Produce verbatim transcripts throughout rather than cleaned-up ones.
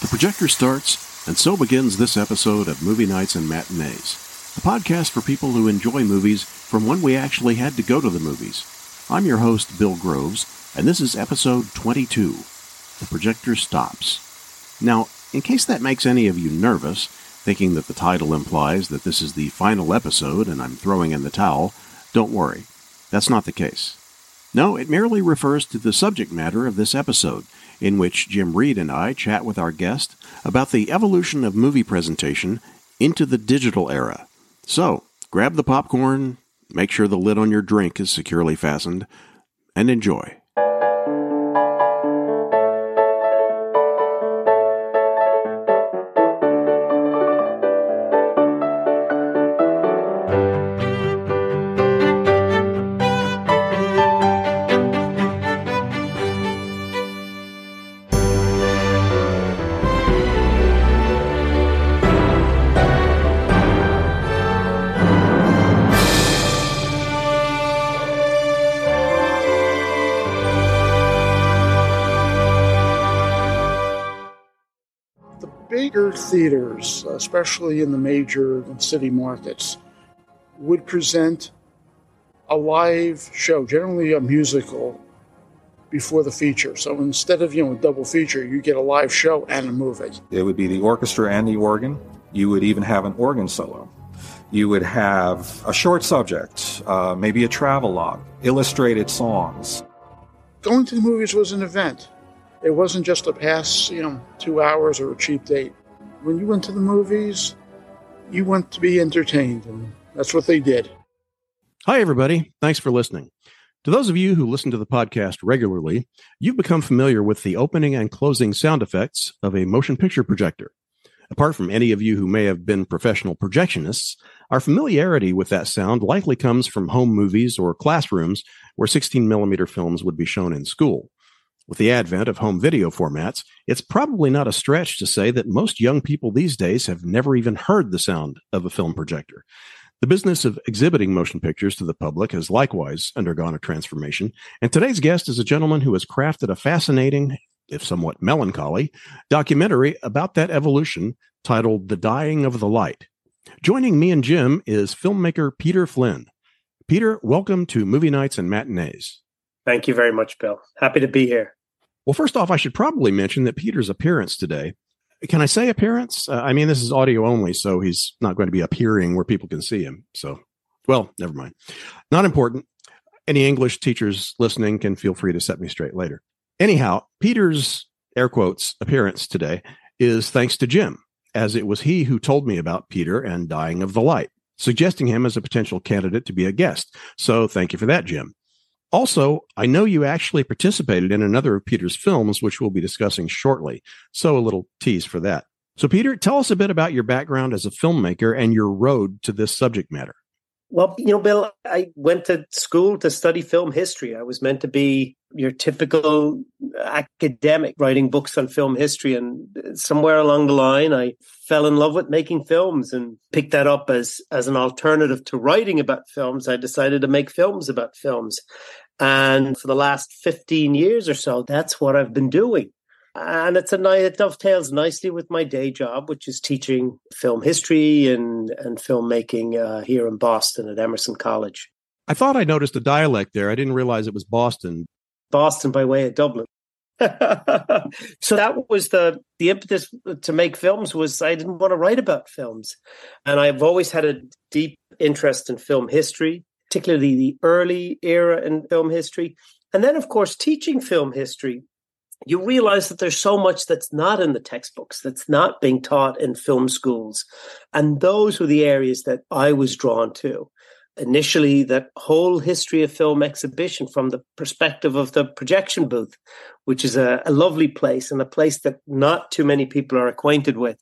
The Projector starts, and so begins this episode of Movie Nights and Matinees, a podcast for people who enjoy movies from when we actually had to go to the movies. I'm your host, Bill Groves, and this is episode twenty-two, The Projector Stops. Now, in case that makes any of you nervous, thinking that the title implies that this is the final episode and I'm throwing in the towel, don't worry. That's not the case. No, it merely refers to the subject matter of this episode, in which Jim Reed and I chat with our guest about the evolution of movie presentation into the digital era. So, grab the popcorn, make sure the lid on your drink is securely fastened, and enjoy. Theaters, especially in the major city markets, would present a live show, generally a musical, before the feature. So instead of, you know, a double feature, you get a live show and a movie. It would be the orchestra and the organ. You would even have an organ solo. You would have a short subject, uh, maybe a travelogue, illustrated songs. Going to the movies was an event. It wasn't just a pass, you know, two hours or a cheap date. When you went to the movies, you went to be entertained, and that's what they did. Hi, everybody. Thanks for listening. To those of you who listen to the podcast regularly, you've become familiar with the opening and closing sound effects of a motion picture projector. Apart from any of you who may have been professional projectionists, our familiarity with that sound likely comes from home movies or classrooms where sixteen millimeter films would be shown in school. With the advent of home video formats, it's probably not a stretch to say that most young people these days have never even heard the sound of a film projector. The business of exhibiting motion pictures to the public has likewise undergone a transformation, and today's guest is a gentleman who has crafted a fascinating, if somewhat melancholy, documentary about that evolution titled The Dying of the Light. Joining me and Jim is filmmaker Peter Flynn. Peter, welcome to Movie Nights and Matinees. Thank you very much, Bill. Happy to be here. Well, first off, I should probably mention that Peter's appearance today. Can I say appearance? Uh, I mean, this is audio only, so he's not going to be appearing where people can see him. So, well, never mind. Not important. Any English teachers listening can feel free to set me straight later. Anyhow, Peter's, air quotes, appearance today is thanks to Jim, as it was he who told me about Peter and Dying of the Light, suggesting him as a potential candidate to be a guest. So thank you for that, Jim. Also, I know you actually participated in another of Peter's films, which we'll be discussing shortly, so a little tease for that. So, Peter, tell us a bit about your background as a filmmaker and your road to this subject matter. Well, you know, Bill, I went to school to study film history. I was meant to be your typical academic writing books on film history. And somewhere along the line, I fell in love with making films and picked that up as, as an alternative to writing about films. I decided to make films about films. And for the last fifteen years or so, that's what I've been doing. And it's a nice, it dovetails nicely with my day job, which is teaching film history and, and filmmaking uh, here in Boston at Emerson College. I thought I noticed a dialect there. I didn't realize it was Boston. Boston by way of Dublin. So that was the, the impetus to make films was I didn't want to write about films. And I've always had a deep interest in film history, particularly the early era in film history. And then, of course, teaching film history. You realize that there's so much that's not in the textbooks, that's not being taught in film schools. And those were the areas that I was drawn to. Initially, that whole history of film exhibition from the perspective of the projection booth, which is a, a lovely place and a place that not too many people are acquainted with.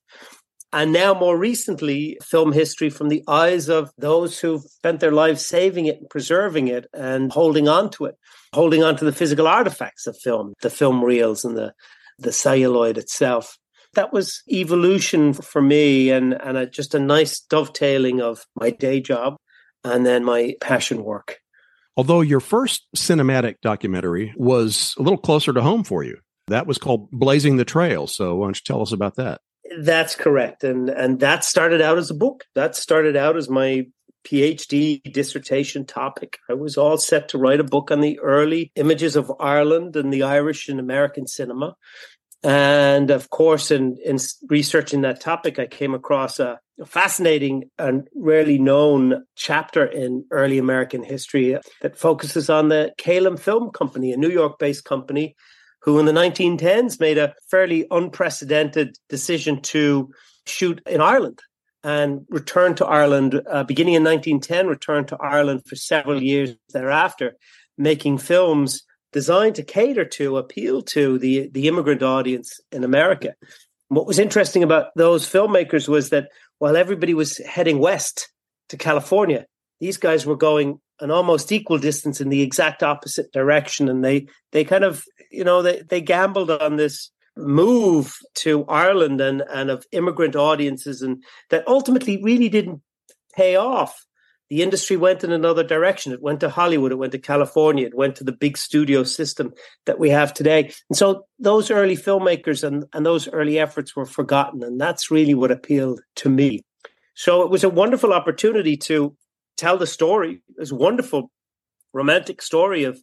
And now more recently, film history from the eyes of those who've spent their lives saving it and preserving it and holding on to it, holding on to the physical artifacts of film, the film reels and the, the celluloid itself. That was evolution for me and, and a, just a nice dovetailing of my day job and then my passion work. Although your first cinematic documentary was a little closer to home for you. That was called Blazing the Trail. So why don't you tell us about that? That's correct. And and that started out as a book. That started out as my PhD dissertation topic. I was all set to write a book on the early images of Ireland and the Irish and American cinema. And of course, in, in researching that topic, I came across a fascinating and rarely known chapter in early American history that focuses on the Kalem Film Company, a New York-based company who in the nineteen tens made a fairly unprecedented decision to shoot in Ireland and return to Ireland, uh, beginning in nineteen ten, returned to Ireland for several years thereafter, making films designed to cater to, appeal to the, the immigrant audience in America. What was interesting about those filmmakers was that while everybody was heading west to California, these guys were going an almost equal distance in the exact opposite direction. And they they kind of, you know, they, they gambled on this move to Ireland and, and of immigrant audiences, and that ultimately really didn't pay off. The industry went in another direction. It went to Hollywood. It went to California. It went to the big studio system that we have today. And so those early filmmakers and, and those early efforts were forgotten. And that's really what appealed to me. So it was a wonderful opportunity to tell the story. This wonderful romantic story of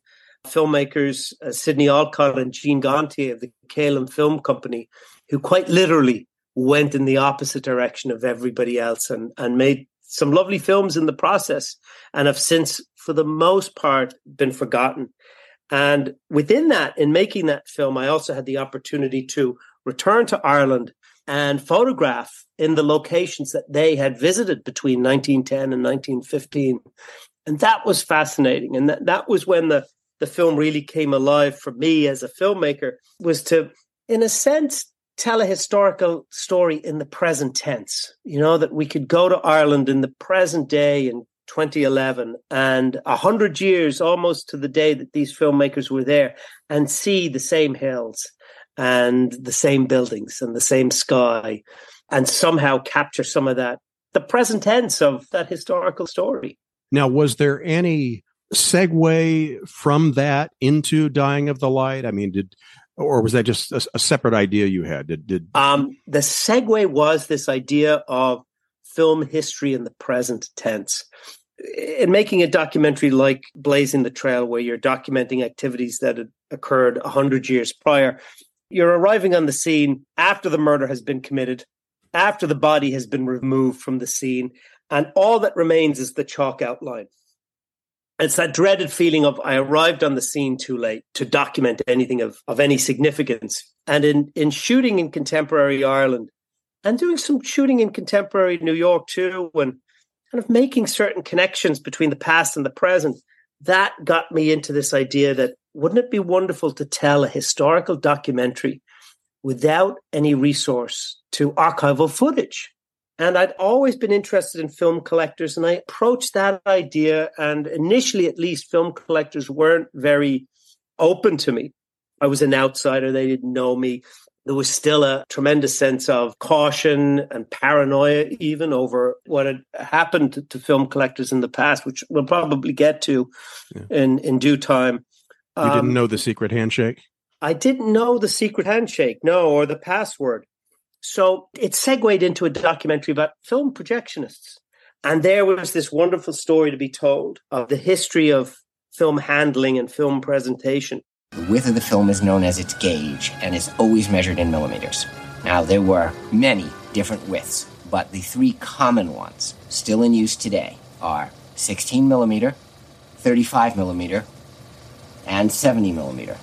filmmakers uh, Sidney Alcott and Gene Gontier of the Kalem Film Company, who quite literally went in the opposite direction of everybody else and, and made some lovely films in the process, and have since, for the most part, been forgotten. And within that, in making that film, I also had the opportunity to return to Ireland and photograph in the locations that they had visited between nineteen ten and nineteen fifteen. And that was fascinating. And that, that was when the, the film really came alive for me as a filmmaker, was to, in a sense, tell a historical story in the present tense, you know, that we could go to Ireland in the present day in twenty eleven and one hundred years almost to the day that these filmmakers were there, and see the same hills and the same buildings and the same sky, and somehow capture some of that, the present tense of that historical story. Now, was there any segue from that into Dying of the Light? I mean, did... Or was that just a, a separate idea you had? Did, did... Um, the segue was this idea of film history in the present tense. In making a documentary like Blazing the Trail, where you're documenting activities that had occurred one hundred years prior, you're arriving on the scene after the murder has been committed, after the body has been removed from the scene, and all that remains is the chalk outline. It's that dreaded feeling of I arrived on the scene too late to document anything of, of any significance. And in, in shooting in contemporary Ireland and doing some shooting in contemporary New York too, and kind of making certain connections between the past and the present, that got me into this idea that wouldn't it be wonderful to tell a historical documentary without any resource to archival footage? And I'd always been interested in film collectors, and I approached that idea. And initially, at least, film collectors weren't very open to me. I was an outsider. They didn't know me. There was still a tremendous sense of caution and paranoia even over what had happened to film collectors in the past, which we'll probably get to yeah. in, in due time. You um, didn't know the secret handshake? I didn't know the secret handshake, no, or the password. So it segued into a documentary about film projectionists. And there was this wonderful story to be told of the history of film handling and film presentation. The width of the film is known as its gauge and is always measured in millimeters. Now, there were many different widths, but the three common ones still in use today are sixteen millimeter, thirty-five millimeter, and seventy millimeter.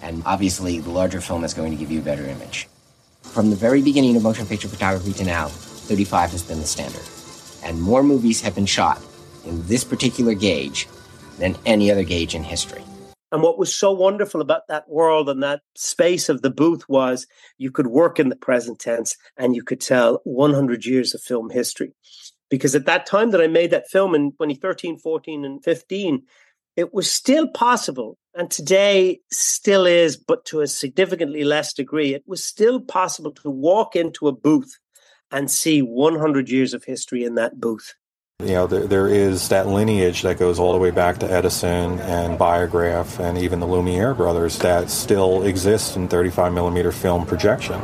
And obviously, the larger film is going to give you a better image. From the very beginning of motion picture photography to now, thirty-five has been the standard. And more movies have been shot in this particular gauge than any other gauge in history. And what was so wonderful about that world and that space of the booth was you could work in the present tense and you could tell one hundred years of film history. Because at that time that I made that film in twenty thirteen, fourteen, and fifteen, it was still possible, and today still is, but to a significantly less degree, it was still possible to walk into a booth and see one hundred years of history in that booth. You know, there, there is that lineage that goes all the way back to Edison and Biograph and even the Lumiere brothers that still exists in thirty-five millimeter film projection.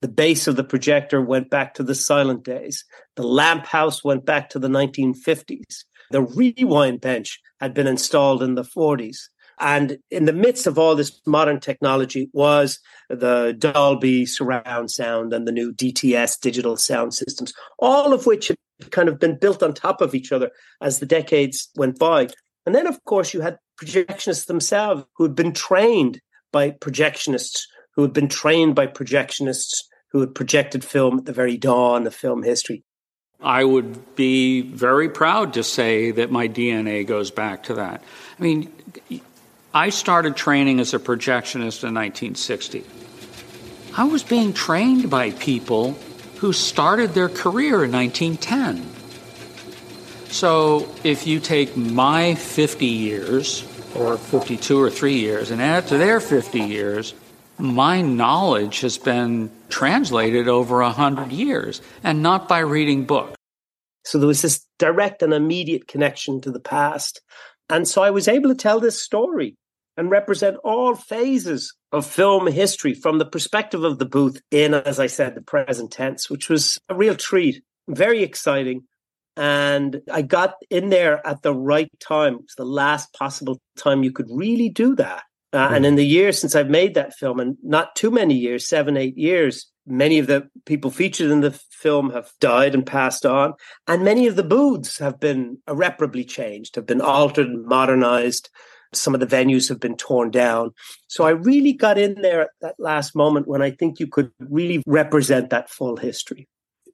The base of the projector went back to the silent days. The lamp house went back to the nineteen fifties. The rewind bench had been installed in the forties. And in the midst of all this modern technology was the Dolby surround sound and the new D T S digital sound systems, all of which had kind of been built on top of each other as the decades went by. And then, of course, you had projectionists themselves who had been trained by projectionists, who had been trained by projectionists who had projected film at the very dawn of film history. I would be very proud to say that my D N A goes back to that. I mean, I started training as a projectionist in nineteen sixty. I was being trained by people who started their career in nineteen ten. So if you take my fifty years, or fifty-two or three years, and add it to their fifty years, my knowledge has been translated over one hundred years, and not by reading books. So there was this direct and immediate connection to the past. And so I was able to tell this story and represent all phases of film history from the perspective of the booth in, as I said, the present tense, which was a real treat, very exciting. And I got in there at the right time. It was the last possible time you could really do that. Uh, and in the years since I've made that film, and not too many years, seven, eight years, many of the people featured in the film have died and passed on. And many of the booths have been irreparably changed, have been altered and modernized. Some of the venues have been torn down. So I really got in there at that last moment when I think you could really represent that full history.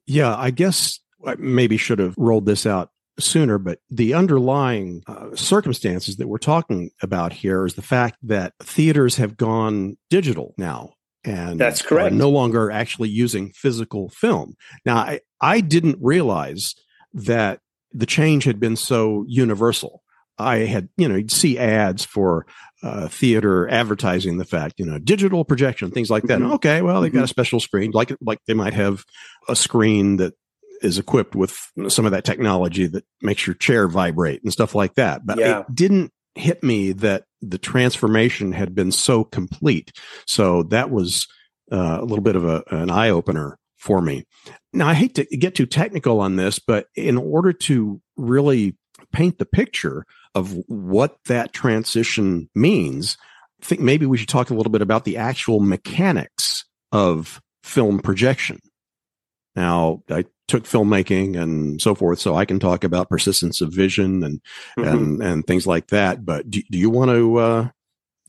Yeah, I guess I maybe should have rolled this out sooner, but the underlying uh, circumstances that we're talking about here is the fact that theaters have gone digital now. And that's correct. No longer actually using physical film. Now, I, I didn't realize that the change had been so universal. I had, you know, you'd see ads for uh, theater advertising the fact, you know, digital projection, things like that. Mm-hmm. Okay, well, they've got a special screen, like like they might have a screen that is equipped with some of that technology that makes your chair vibrate and stuff like that. But yeah. It didn't hit me that the transformation had been so complete. So that was uh, a little bit of a, an eye-opener for me. Now, I hate to get too technical on this, but in order to really paint the picture of what that transition means, I think maybe we should talk a little bit about the actual mechanics of film projection. Now, I took filmmaking and so forth, so I can talk about persistence of vision and mm-hmm. and, and things like that. But do, do you want to uh,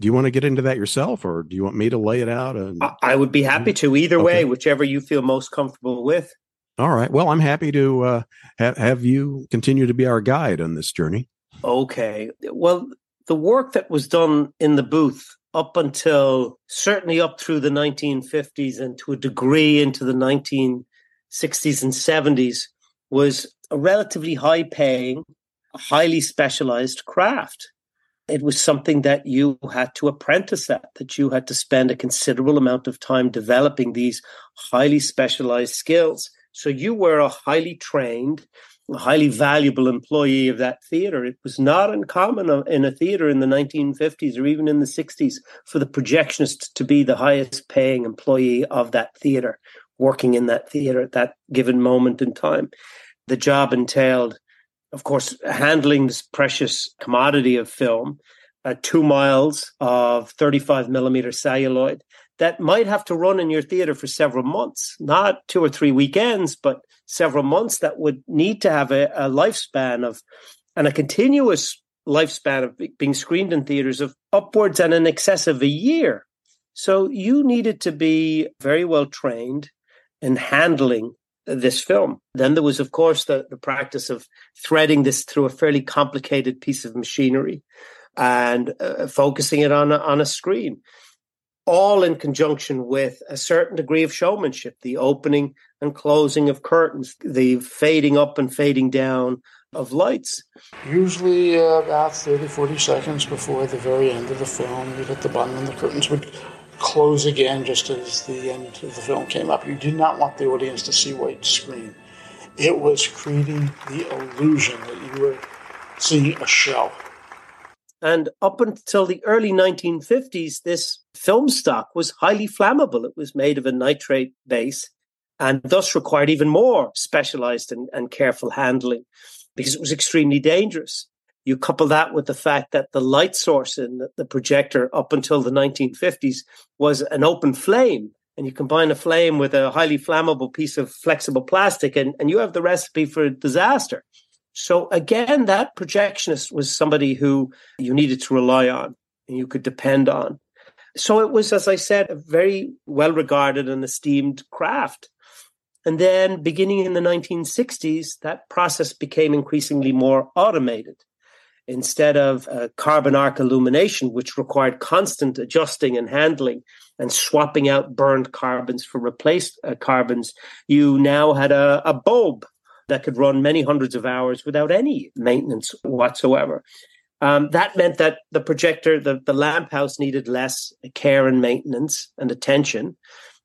do you want to get into that yourself, or do you want me to lay it out? And, I would be happy to either okay. way, whichever you feel most comfortable with. All right. Well, I'm happy to uh, ha- have you continue to be our guide on this journey. Okay. Well, the work that was done in the booth up until certainly up through the nineteen fifties and to a degree into the nineteen sixties and seventies was a relatively high-paying, highly specialized craft. It was something that you had to apprentice at, that you had to spend a considerable amount of time developing these highly specialized skills. So you were a highly trained, highly valuable employee of that theater. It was not uncommon in a theater in the nineteen fifties or even in the sixties for the projectionist to be the highest-paying employee of that theater, working in that theater at that given moment in time. The job entailed, of course, handling this precious commodity of film, uh, two miles of thirty-five millimeter celluloid that might have to run in your theater for several months, not two or three weekends, but several months that would need to have a, a lifespan of, and a continuous lifespan of being screened in theaters of upwards and in excess of a year. So you needed to be very well trained in handling this film. Then there was, of course, the, the practice of threading this through a fairly complicated piece of machinery and uh, focusing it on a, on a screen, all in conjunction with a certain degree of showmanship, the opening and closing of curtains, the fading up and fading down of lights. Usually uh, about thirty, forty seconds before the very end of the film, you'd hit the button and the curtains would close again just as the end of the film came up. You did not want the audience to see white screen. It was creating the illusion that you were seeing a show. And up until the early nineteen fifties, this film stock was highly flammable. It was made of a nitrate base and thus required even more specialized and, and careful handling because it was extremely dangerous. You couple that with the fact that the light source in the projector up until the nineteen fifties was an open flame. And you combine a flame with a highly flammable piece of flexible plastic, and, and you have the recipe for disaster. So again, that projectionist was somebody who you needed to rely on and you could depend on. So it was, as I said, a very well-regarded and esteemed craft. And then beginning in the nineteen sixties, that process became increasingly more automated. Instead of uh, carbon arc illumination, which required constant adjusting and handling and swapping out burned carbons for replaced uh, carbons, you now had a, a bulb that could run many hundreds of hours without any maintenance whatsoever. Um, that meant that the projector, the, the lamp house needed less care and maintenance and attention.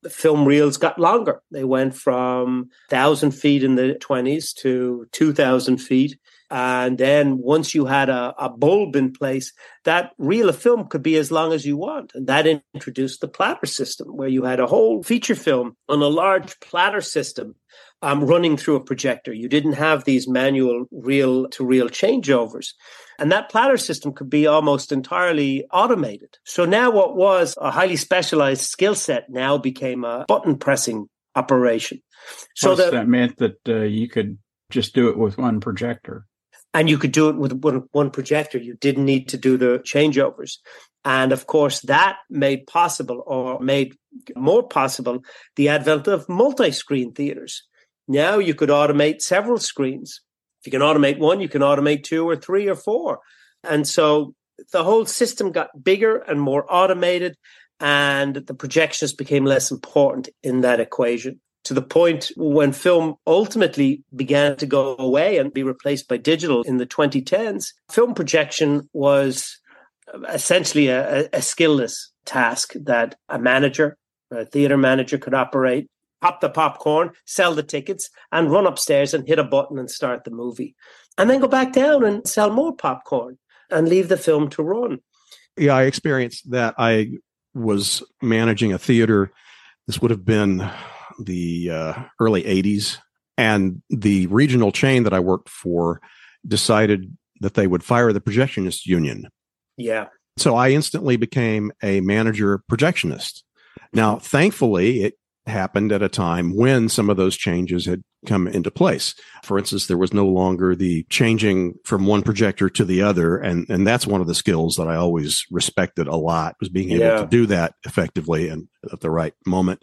The film reels got longer. They went from one thousand feet in the twenties to two thousand feet. And then once you had a, a bulb in place, that reel of film could be as long as you want. And that introduced the platter system, where you had a whole feature film on a large platter system um, running through a projector. You didn't have these manual reel-to-reel changeovers. And that platter system could be almost entirely automated. So now what was a highly specialized skill set now became a button-pressing operation. So that, that meant that uh, you could just do it with one projector. And you could do it with one, one projector. You didn't need to do the changeovers. And of course, that made possible or made more possible the advent of multi-screen theaters. Now you could automate several screens. If you can automate one, you can automate two or three or four. And so the whole system got bigger and more automated, and the projections became less important in that equation. To the point when film ultimately began to go away and be replaced by digital in the twenty tens, film projection was essentially a, a skillless task that a manager, a theater manager, could operate, pop the popcorn, sell the tickets, and run upstairs and hit a button and start the movie, and then go back down and sell more popcorn and leave the film to run. Yeah, I experienced that. I was managing a theater. This would have been the uh, early eighties, and the regional chain that I worked for decided that they would fire the projectionist union. Yeah. So I instantly became a manager projectionist. Now, thankfully, it happened at a time when some of those changes had come into place. For instance, there was no longer the changing from one projector to the other. And, and that's one of the skills that I always respected a lot, was being able yeah. to do that effectively and at the right moment.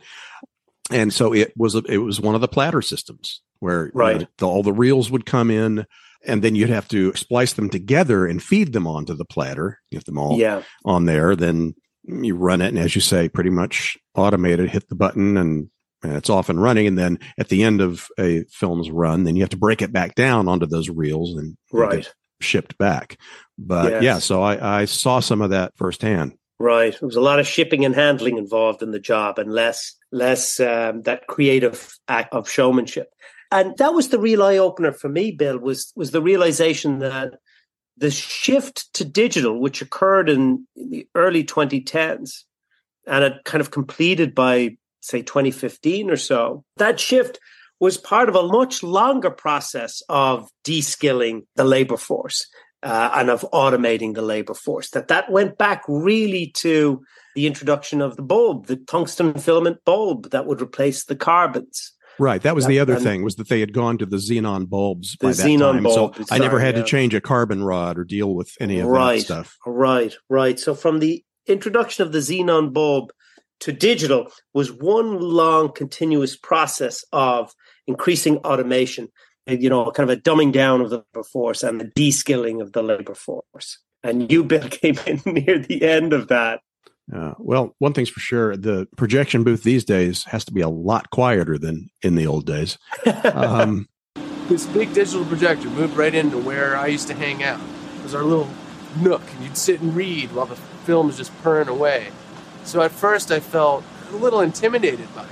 And so it was it was one of the platter systems where right. you know, the, all the reels would come in, and then you'd have to splice them together and feed them onto the platter. Get them all yeah. on there, then you run it, and as you say, pretty much automated. Hit the button, and, and it's off and running. And then at the end of a film's run, then you have to break it back down onto those reels and, right. and get shipped back. But yes. yeah, so I, I saw some of that firsthand. Right, there was a lot of shipping and handling involved in the job, and less. less um, that creative act of showmanship. And that was the real eye-opener for me, Bill, was was the realization that the shift to digital, which occurred in, in the early twenty tens, and it kind of completed by, say, twenty fifteen or so, that shift was part of a much longer process of de-skilling the labor force uh, and of automating the labor force, that that went back really to the introduction of the bulb, the tungsten filament bulb that would replace the carbons. Right. That was that, the other thing, was that they had gone to the xenon bulbs by that time. Bulb, so I never had yeah. to change a carbon rod or deal with any of right, that stuff. Right, right. So from the introduction of the xenon bulb to digital was one long continuous process of increasing automation and, you know, kind of a dumbing down of the labor force and the de-skilling of the labor force. And you, Bill, came in near the end of that. Uh, well, one thing's for sure, the projection booth these days has to be a lot quieter than in the old days. Um, this big digital projector moved right into where I used to hang out. It was our little nook, and you'd sit and read while the film was just purring away. So at first I felt a little intimidated by it.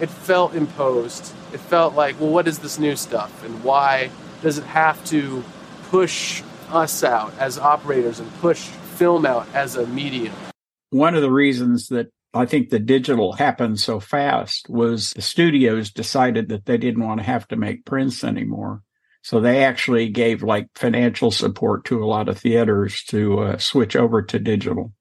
it felt imposed. It felt like, well, what is this new stuff? And why does it have to push us out as operators and push film out as a medium? One of the reasons that I think the digital happened so fast was the studios decided that they didn't want to have to make prints anymore. So they actually gave like financial support to a lot of theaters to uh, switch over to digital.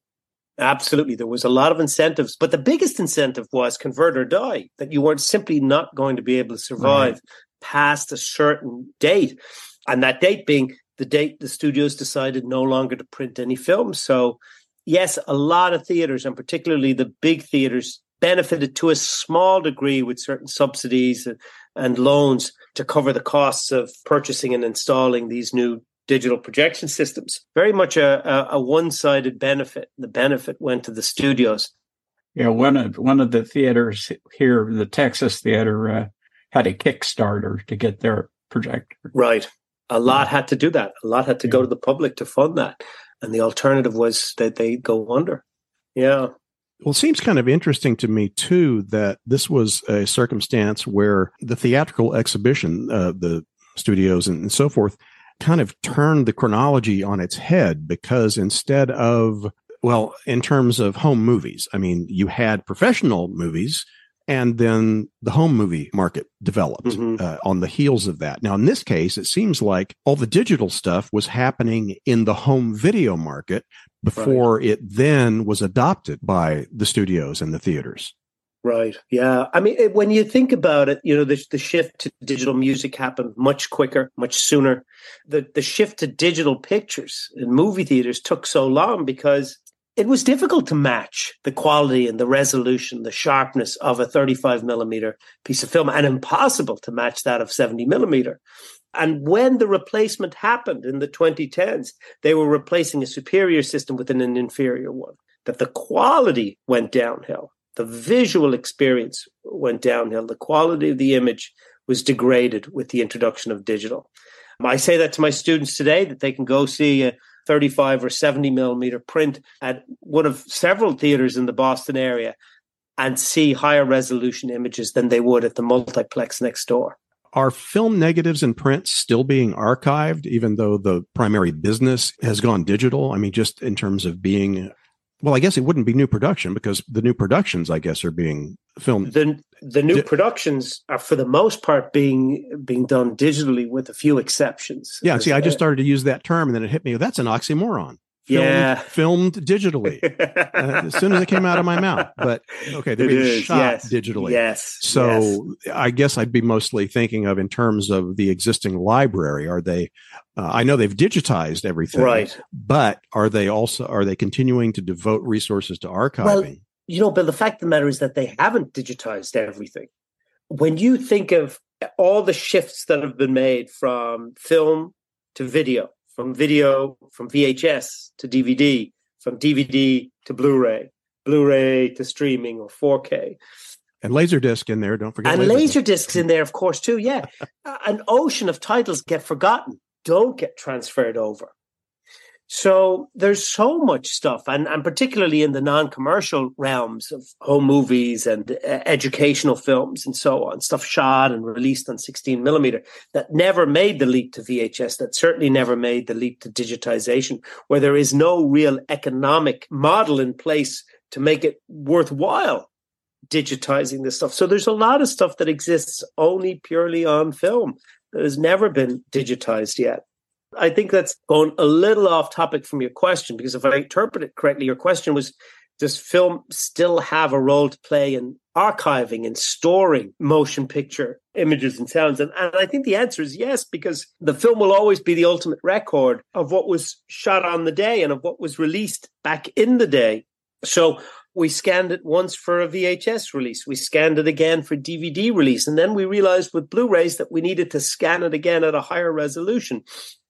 Absolutely. There was a lot of incentives, but the biggest incentive was convert or die, that you weren't simply not going to be able to survive right. past a certain date. And that date being the date the studios decided no longer to print any films. So yes, a lot of theaters, and particularly the big theaters, benefited to a small degree with certain subsidies and, and loans to cover the costs of purchasing and installing these new digital projection systems. Very much a, a, a one-sided benefit. The benefit went to the studios. Yeah, one of one of the theaters here, the Texas Theater, uh, had a Kickstarter to get their projector. Right. A lot yeah. had to do that. A lot had to yeah. go to the public to fund that. And the alternative was that they go under. Yeah. Well, it seems kind of interesting to me, too, that this was a circumstance where the theatrical exhibition, uh, the studios and, and so forth, kind of turned the chronology on its head, because instead of, well, in terms of home movies, I mean, you had professional movies, and then the home movie market developed mm-hmm. uh, on the heels of that. Now, in this case, it seems like all the digital stuff was happening in the home video market before right. it then was adopted by the studios and the theaters. Right. Yeah. I mean, it, when you think about it, you know, the, the shift to digital music happened much quicker, much sooner. The, the shift to digital pictures in movie theaters took so long because it was difficult to match the quality and the resolution, the sharpness of a thirty-five millimeter piece of film, and impossible to match that of seventy millimeter. And when the replacement happened in the twenty tens, they were replacing a superior system with an inferior one, that the quality went downhill. The visual experience went downhill. The quality of the image was degraded with the introduction of digital. I say that to my students today, that they can go see a thirty-five or seventy millimeter print at one of several theaters in the Boston area and see higher resolution images than they would at the multiplex next door. Are film negatives and prints still being archived, even though the primary business has gone digital? I mean, just in terms of being, well, I guess it wouldn't be new production, because the new productions, I guess, are being filmed. The, the new Di- productions are, for the most part, being being done digitally, with a few exceptions. Yeah, see, I just started to use that term, and then it hit me. That's an oxymoron. Filmed, yeah. Filmed digitally. uh, as soon as it came out of my mouth. But, okay, they're being shot yes. digitally. Yes. So yes. I guess I'd be mostly thinking of in terms of the existing library. Are they, uh, I know they've digitized everything. Right. But are they also, are they continuing to devote resources to archiving? Well, you know, Bill, the fact of the matter is that they haven't digitized everything. When you think of all the shifts that have been made from film to video, from video, from V H S to D V D, from D V D to Blu-ray, Blu-ray to streaming or four K. And Laserdisc in there, don't forget. And Laserdisc. Laserdisc's in there, of course, too, yeah. An ocean of titles get forgotten, don't get transferred over. So there's so much stuff, and, and particularly in the non-commercial realms of home movies and uh, educational films and so on, stuff shot and released on sixteen millimeter that never made the leap to V H S, that certainly never made the leap to digitization, where there is no real economic model in place to make it worthwhile digitizing this stuff. So there's a lot of stuff that exists only purely on film that has never been digitized yet. I think that's going a little off topic from your question, because if I interpret it correctly, your question was, does film still have a role to play in archiving and storing motion picture images and sounds? And, and I think the answer is yes, because the film will always be the ultimate record of what was shot on the day and of what was released back in the day. So we scanned it once for a V H S release. We scanned it again for D V D release. And then we realized with Blu-rays that we needed to scan it again at a higher resolution.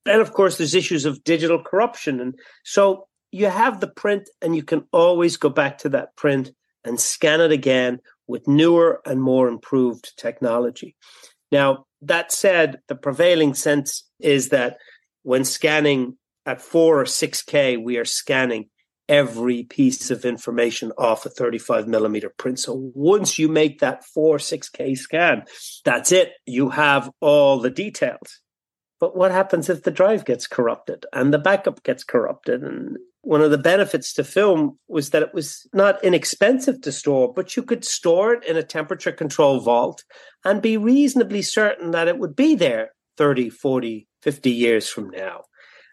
And, of course, there's issues of digital corruption. And so you have the print, and you can always go back to that print and scan it again with newer and more improved technology. Now, that said, the prevailing sense is that when scanning at four or six K, we are scanning every piece of information off a thirty-five millimeter print. So once you make that four, six K scan, that's it. You have all the details. But what happens if the drive gets corrupted and the backup gets corrupted? And one of the benefits to film was that it was not inexpensive to store, but you could store it in a temperature control vault and be reasonably certain that it would be there thirty, forty, fifty years from now.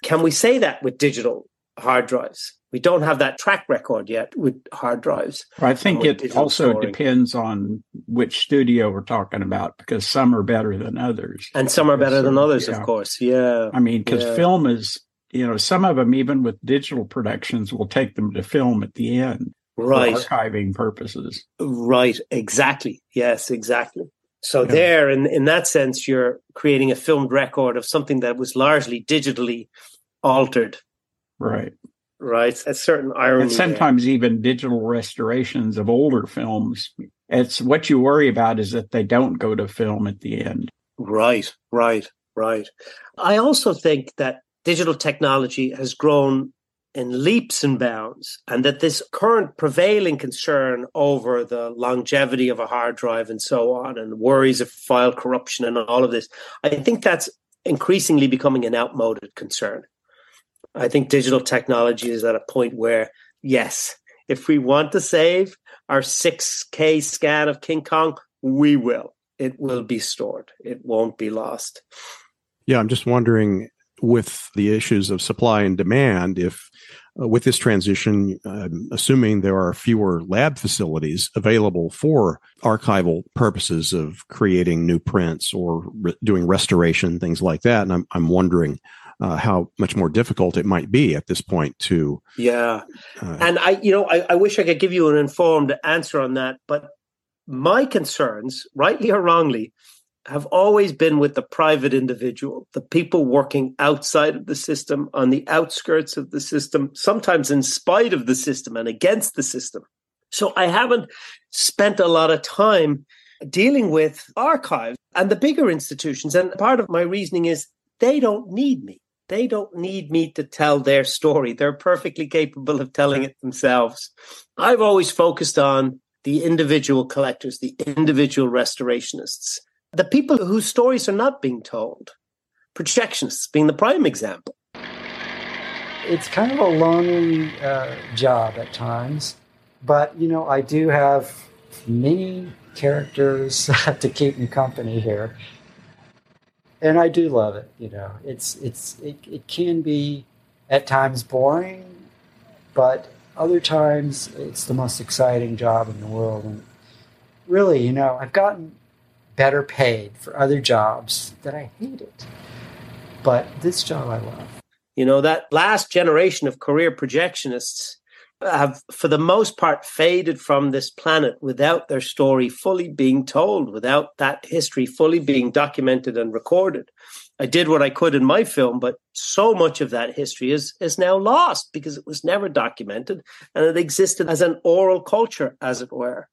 Can we say that with digital hard drives? We don't have that track record yet with hard drives. Well, I think it also storing. depends on which studio we're talking about, because some are better than others. And some are better so, than others, yeah. of course. Yeah. I mean, because yeah. film is, you know, some of them, even with digital productions, will take them to film at the end. Right. For archiving purposes. Right. Exactly. Yes, exactly. So yeah. there, in, in that sense, you're creating a filmed record of something that was largely digitally altered. Right. Right. A certain irony. And sometimes there. even digital restorations of older films. It's what you worry about is that they don't go to film at the end. Right, right, right. I also think that digital technology has grown in leaps and bounds, and that this current prevailing concern over the longevity of a hard drive and so on, and worries of file corruption and all of this, I think that's increasingly becoming an outmoded concern. I think digital technology is at a point where, yes, if we want to save our six K scan of King Kong, we will. It will be stored. It won't be lost. Yeah, I'm just wondering, with the issues of supply and demand, if uh, with this transition, um, assuming there are fewer lab facilities available for archival purposes of creating new prints or re- doing restoration, things like that. And I'm, I'm wondering Uh, how much more difficult it might be at this point to... Yeah. Uh, and I, you know, I, I wish I could give you an informed answer on that, but my concerns, rightly or wrongly, have always been with the private individual, the people working outside of the system, on the outskirts of the system, sometimes in spite of the system and against the system. So I haven't spent a lot of time dealing with archives and the bigger institutions. And part of my reasoning is they don't need me. They don't need me to tell their story. They're perfectly capable of telling it themselves. I've always focused on the individual collectors, the individual restorationists, the people whose stories are not being told, projectionists being the prime example. It's kind of a lonely uh, job at times, but, you know, I do have many characters to keep me company here. And I do love it, you know. It's it's it, it can be at times boring, but other times it's the most exciting job in the world. And really, you know, I've gotten better paid for other jobs that I hated, but this job I love. You know, that last generation of career projectionists have, for the most part, faded from this planet without their story fully being told, without that history fully being documented and recorded. I did what I could in my film, but so much of that history is, is now lost because it was never documented and it existed as an oral culture, as it were.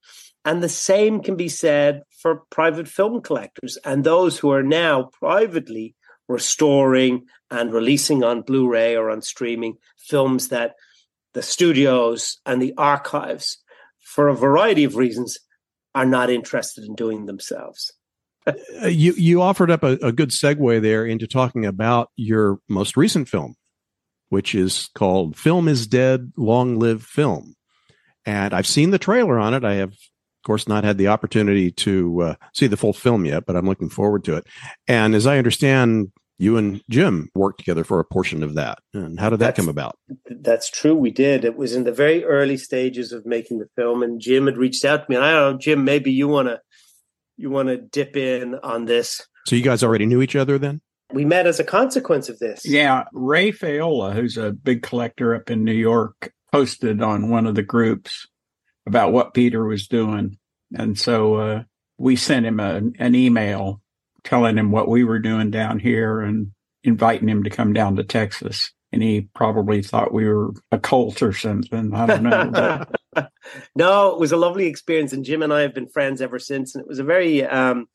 And the same can be said for private film collectors and those who are now privately restoring and releasing on Blu-ray or on streaming films that the studios and the archives, for a variety of reasons, are not interested in doing themselves. you you offered up a, a good segue there into talking about your most recent film, which is called Film is Dead, Long Live Film. And I've seen the trailer on it. I have, of course, not had the opportunity to uh, see the full film yet, but I'm looking forward to it. And as I understand, you and Jim worked together for a portion of that. And how did that that's, come about? That's true. We did. It was in the very early stages of making the film, and Jim had reached out to me. And I don't know, Jim, maybe you want to you want to dip in on this. So you guys already knew each other then? We met as a consequence of this. Yeah. Ray Faola, who's a big collector up in New York, posted on one of the groups about what Peter was doing. And so uh, we sent him a, an email telling him what we were doing down here and inviting him to come down to Texas. And he probably thought we were a cult or something. I don't know. But... No, it was a lovely experience. And Jim and I have been friends ever since. And it was a very, um,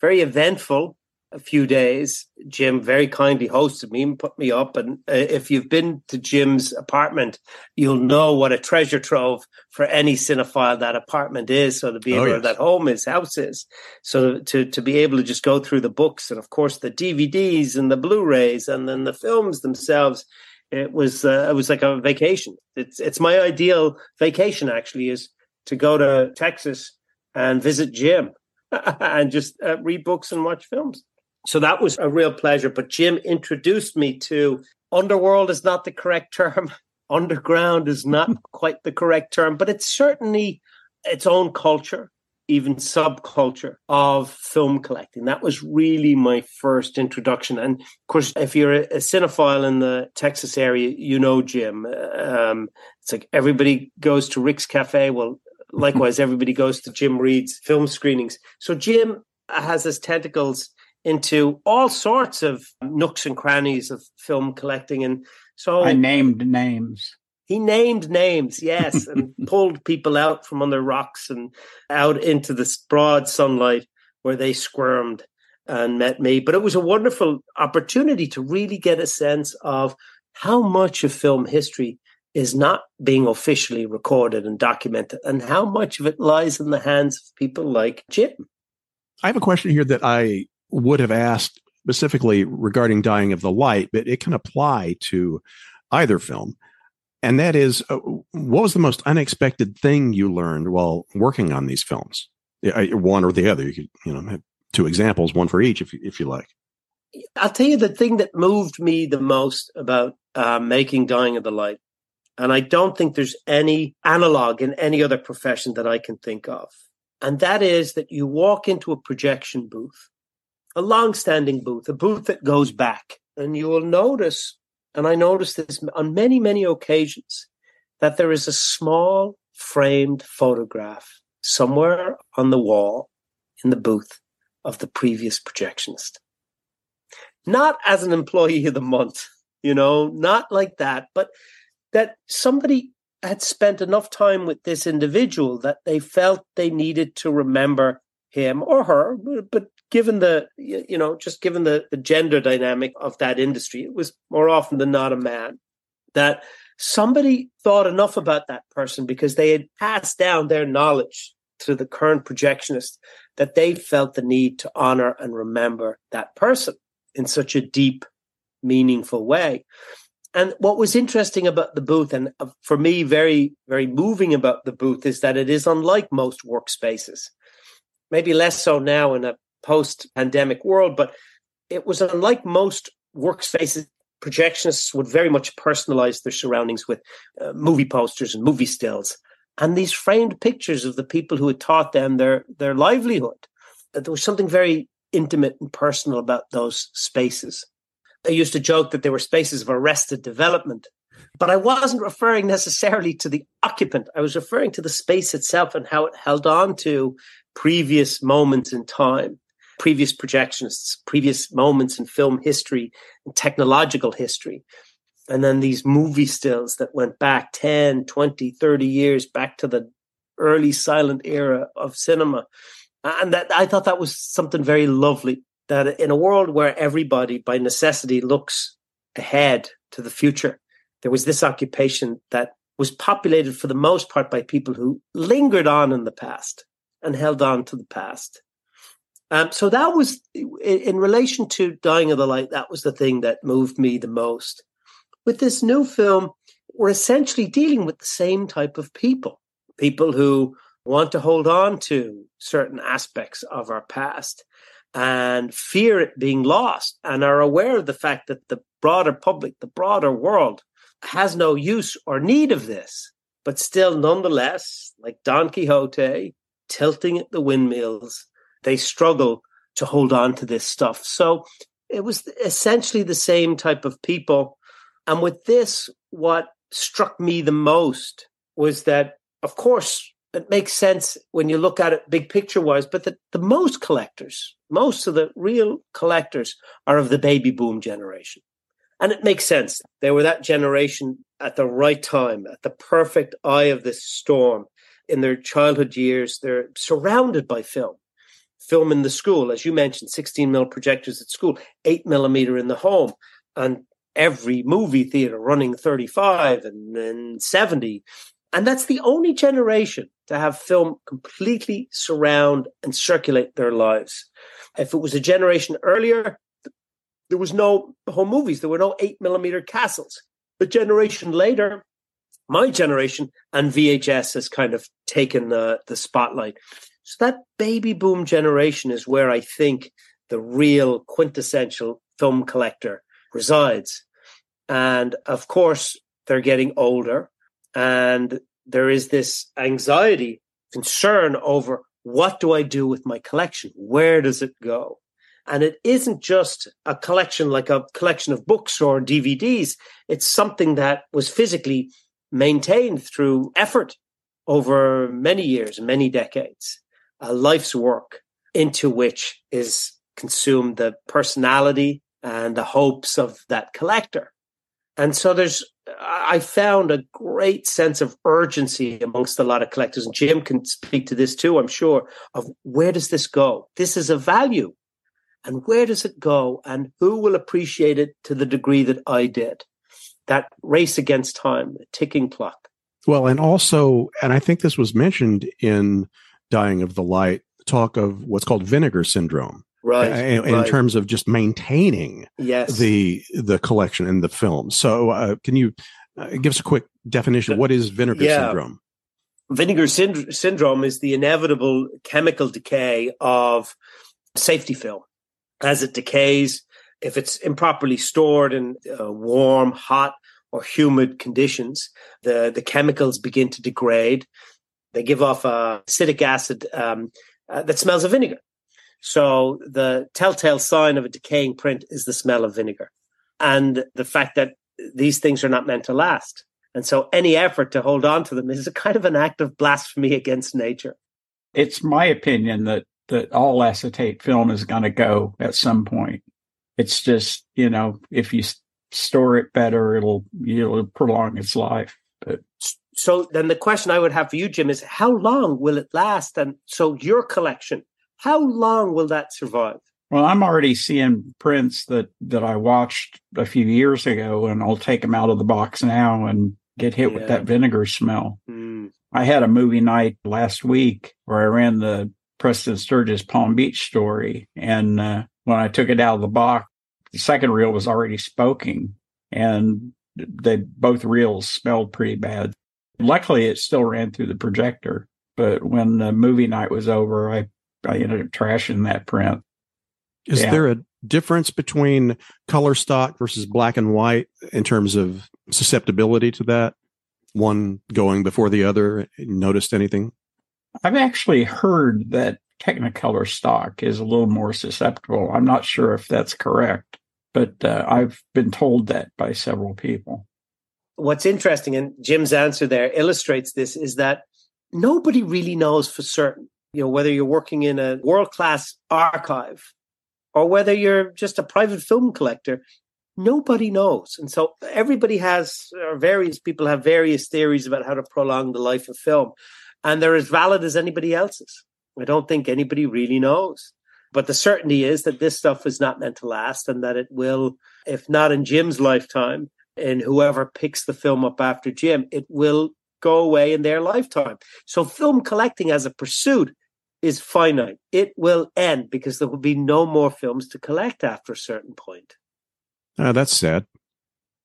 very eventful a few days. Jim very kindly hosted me and put me up. And uh, if you've been to Jim's apartment, you'll know what a treasure trove for any cinephile that apartment is. So to be able, oh, yes. that home is, house is. So to, to be able to just go through the books and, of course, the D V Ds and the Blu-rays and then the films themselves. It was uh, it was like a vacation. It's it's my ideal vacation, actually, is to go to Texas and visit Jim and just uh, read books and watch films. So that was a real pleasure. But Jim introduced me to underworld is not the correct term. Underground is not quite the correct term, but it's certainly its own culture, even subculture of film collecting. That was really my first introduction. And of course, if you're a cinephile in the Texas area, you know Jim. Um, it's like everybody goes to Rick's Cafe. Well, likewise, everybody goes to Jim Reed's film screenings. So Jim has his tentacles into all sorts of nooks and crannies of film collecting. And so I named names. He named names, yes, and pulled people out from under rocks and out into the broad sunlight where they squirmed and met me. But it was a wonderful opportunity to really get a sense of how much of film history is not being officially recorded and documented, and how much of it lies in the hands of people like Jim. I have a question here that I would have asked specifically regarding Dying of the Light, but it can apply to either film. And that is, uh, what was the most unexpected thing you learned while working on these films? One or the other. You could, you know, have two examples, one for each, if you, if you like. I'll tell you the thing that moved me the most about uh, making Dying of the Light. And I don't think there's any analog in any other profession that I can think of. And that is that you walk into a projection booth, a long-standing booth, a booth that goes back, and you will notice, and I noticed this on many, many occasions, that there is a small framed photograph somewhere on the wall in the booth of the previous projectionist. Not as an employee of the month, you know, not like that, but that somebody had spent enough time with this individual that they felt they needed to remember him or her, but given the, you know, just given the, the gender dynamic of that industry, it was more often than not a man, that somebody thought enough about that person because they had passed down their knowledge to the current projectionist that they felt the need to honor and remember that person in such a deep, meaningful way. And what was interesting about the booth, and for me, very, very moving about the booth, is that it is unlike most workspaces, maybe less so now in a post-pandemic world, but it was unlike most workspaces. Projectionists would very much personalize their surroundings with uh, movie posters and movie stills, and these framed pictures of the people who had taught them their, their livelihood. Uh, there was something very intimate and personal about those spaces. I used to joke that they were spaces of arrested development, but I wasn't referring necessarily to the occupant. I was referring to the space itself and how it held on to previous moments in time, previous projectionists, previous moments in film history and technological history. And then these movie stills that went back ten, twenty, thirty years back to the early silent era of cinema. And that, I thought that was something very lovely, that in a world where everybody by necessity looks ahead to the future, there was this occupation that was populated for the most part by people who lingered on in the past and held on to the past. Um, so that was, in relation to Dying of the Light, that was the thing that moved me the most. With this new film, we're essentially dealing with the same type of people, people who want to hold on to certain aspects of our past and fear it being lost, and are aware of the fact that the broader public, the broader world, has no use or need of this, but still, nonetheless, like Don Quixote, tilting at the windmills, they struggle to hold on to this stuff. So it was essentially the same type of people. And with this, what struck me the most was that, of course, it makes sense when you look at it big picture-wise, but that the most collectors, most of the real collectors are of the baby boom generation. And it makes sense. They were that generation at the right time, at the perfect eye of this storm. In their childhood years, they're surrounded by film. film in the school, as you mentioned, sixteen mil projectors at school, eight millimeter in the home, and every movie theater running thirty-five and, and seventy. And that's the only generation to have film completely surround and circulate their lives. If it was a generation earlier, there was no home movies. There were no eight millimeter castles. The generation later, my generation, and V H S has kind of taken uh, the spotlight. So that baby boom generation is where I think the real quintessential film collector resides. And of course, they're getting older. And there is this anxiety, concern over what do I do with my collection? Where does it go? And it isn't just a collection like a collection of books or D V Ds. It's something that was physically maintained through effort over many years, many decades, a life's work into which is consumed the personality and the hopes of that collector. And so there's, I found a great sense of urgency amongst a lot of collectors. And Jim can speak to this too, I'm sure, of where does this go? This is a value. And where does it go? And who will appreciate it to the degree that I did? That race against time, the ticking clock. Well, and also, and I think this was mentioned in Dying of the Light, talk of what's called vinegar syndrome. Right, in, right. in terms of just maintaining yes. the the collection and the film. So uh, can you uh, give us a quick definition? What is vinegar yeah. syndrome? Vinegar synd- syndrome is the inevitable chemical decay of safety film. As it decays, if it's improperly stored in uh, warm, hot, or humid conditions, the, the chemicals begin to degrade. They give off uh, acidic acid um, uh, that smells of vinegar. So the telltale sign of a decaying print is the smell of vinegar and the fact that these things are not meant to last. And so any effort to hold on to them is a kind of an act of blasphemy against nature. It's my opinion that, that all acetate film is going to go at some point. It's just, you know, if you store it better, it'll, it'll prolong its life. But so then the question I would have for you, Jim, is how long will it last? And so your collection, how long will that survive? Well, I'm already seeing prints that, that I watched a few years ago, and I'll take them out of the box now and get hit yeah. with that vinegar smell. Mm. I had a movie night last week where I ran the Preston Sturges Palm Beach Story, and uh, when I took it out of the box, the second reel was already smoking, and they both reels smelled pretty bad. Luckily, it still ran through the projector, but when the movie night was over, I I ended up trashing that print. Is yeah. there a difference between color stock versus black and white in terms of susceptibility to that? One going before the other? Noticed anything? I've actually heard that Technicolor stock is a little more susceptible. I'm not sure if that's correct, but uh, I've been told that by several people. What's interesting, and Jim's answer there illustrates this, is that nobody really knows for certain. You know, whether you're working in a world-class archive or whether you're just a private film collector, nobody knows. And so everybody has, or various people have various theories about how to prolong the life of film. And they're as valid as anybody else's. I don't think anybody really knows. But the certainty is that this stuff is not meant to last and that it will, if not in Jim's lifetime, and whoever picks the film up after Jim, it will go away in their lifetime. So film collecting as a pursuit is finite. It will end because there will be no more films to collect after a certain point. Oh, that's sad.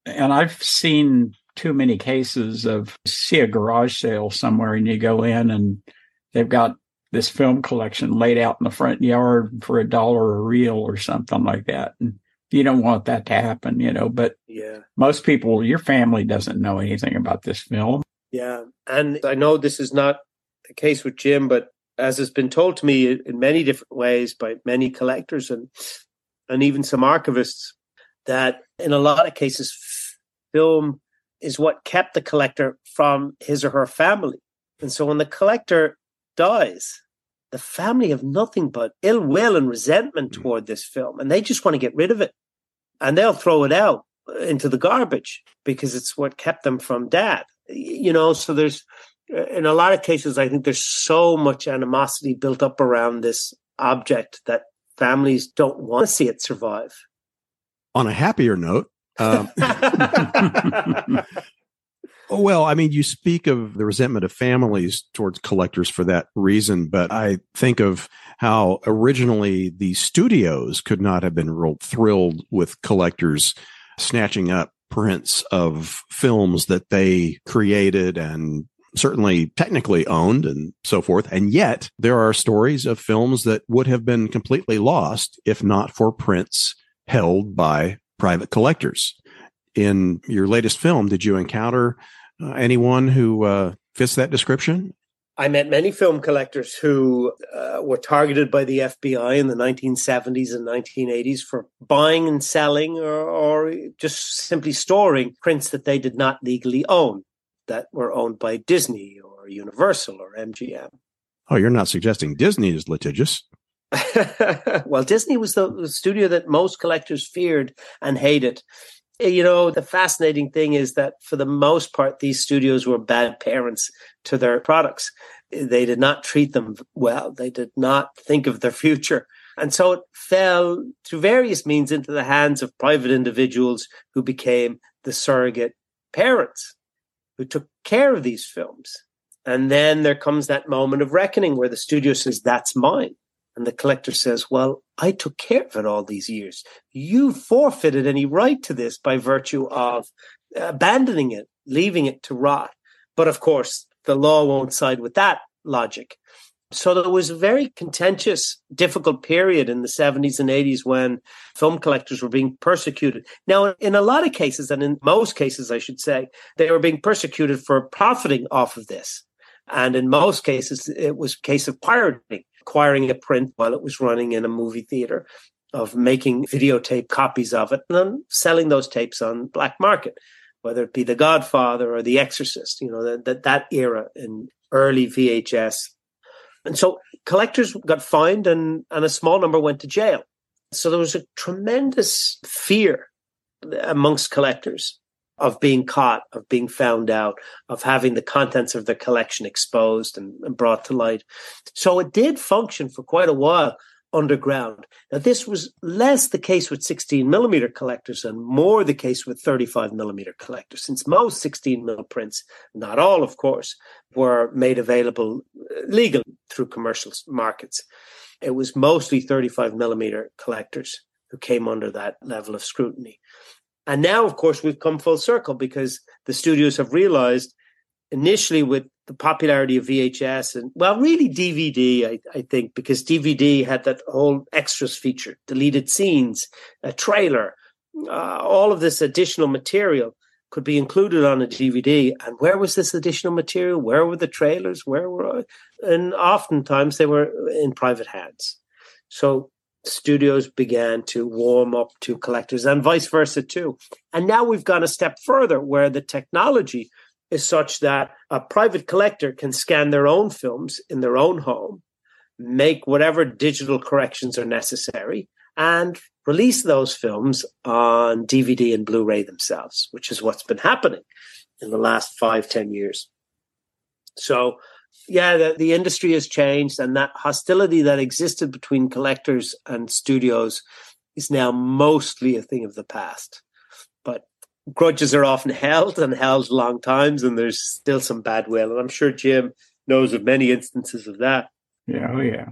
And I've seen too many cases of, see a garage sale somewhere and you go in and they've got this film collection laid out in the front yard for a dollar a reel or something like that. And you don't want that to happen, you know, but yeah. most people, your family doesn't know anything about this film. Yeah, and I know this is not the case with Jim, but as has been told to me in many different ways by many collectors and and even some archivists, that in a lot of cases, film is what kept the collector from his or her family. And so when the collector dies, the family have nothing but ill will and resentment toward this film, and they just want to get rid of it. And they'll throw it out into the garbage because it's what kept them from dad. You know, so there's, in a lot of cases, I think there's so much animosity built up around this object that families don't want to see it survive. On a happier note. Um, oh, well, I mean, you speak of the resentment of families towards collectors for that reason, but I think of how originally the studios could not have been real thrilled with collectors snatching up prints of films that they created and certainly technically owned and so forth. And yet there are stories of films that would have been completely lost if not for prints held by private collectors. In your latest film, did you encounter uh, anyone who uh, fits that description? I met many film collectors who uh, were targeted by the F B I in the nineteen seventies and nineteen eighties for buying and selling or, or just simply storing prints that they did not legally own, that were owned by Disney or Universal or M G M. Oh, you're not suggesting Disney is litigious. Well, Disney was the, the studio that most collectors feared and hated. You know, the fascinating thing is that for the most part, these studios were bad parents to their products. They did not treat them well. They did not think of their future. And so it fell through various means into the hands of private individuals who became the surrogate parents who took care of these films. And then there comes that moment of reckoning where the studio says, that's mine. And the collector says, well, I took care of it all these years. You forfeited any right to this by virtue of abandoning it, leaving it to rot. But of course, the law won't side with that logic. So there was a very contentious, difficult period in the seventies and eighties when film collectors were being persecuted. Now, in a lot of cases, and in most cases, I should say, they were being persecuted for profiting off of this. And in most cases, it was a case of pirating, acquiring a print while it was running in a movie theater, of making videotape copies of it, and then selling those tapes on black market, whether it be The Godfather or The Exorcist, you know, that that era in early V H S. And so collectors got fined and, and a small number went to jail. So there was a tremendous fear amongst collectors of being caught, of being found out, of having the contents of their collection exposed and, and brought to light. So it did function for quite a while underground. Now, this was less the case with sixteen millimeter collectors and more the case with thirty-five millimeter collectors, since most sixteen mil prints, not all, of course, were made available legally through commercial markets. It was mostly thirty-five millimeter collectors who came under that level of scrutiny. And now, of course, we've come full circle because the studios have realized initially with the popularity of V H S and, well, really D V D, I, I think, because D V D had that whole extras feature, deleted scenes, a trailer, uh, all of this additional material could be included on a D V D. And where was this additional material? Where were the trailers? Where were, and oftentimes they were in private hands. So studios began to warm up to collectors and vice versa too. And now we've gone a step further where the technology is such that a private collector can scan their own films in their own home, make whatever digital corrections are necessary, and release those films on D V D and Blu-ray themselves, which is what's been happening in the last five, ten years. So yeah, the, the industry has changed, and that hostility that existed between collectors and studios is now mostly a thing of the past. But grudges are often held and held long times, and there's still some bad will. And I'm sure Jim knows of many instances of that. Yeah, oh yeah.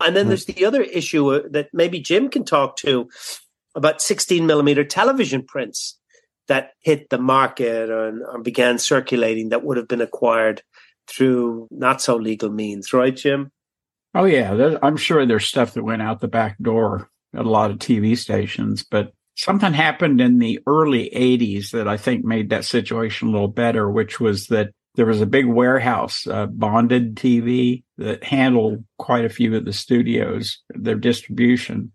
And then there's the other issue that maybe Jim can talk to about sixteen millimeter television prints that hit the market and, and began circulating that would have been acquired through not so legal means, right, Jim? Oh, yeah. I'm sure there's stuff that went out the back door at a lot of T V stations, but something happened in the early eighties that I think made that situation a little better, which was that there was a big warehouse, uh, bonded T V that handled quite a few of the studios, their distribution,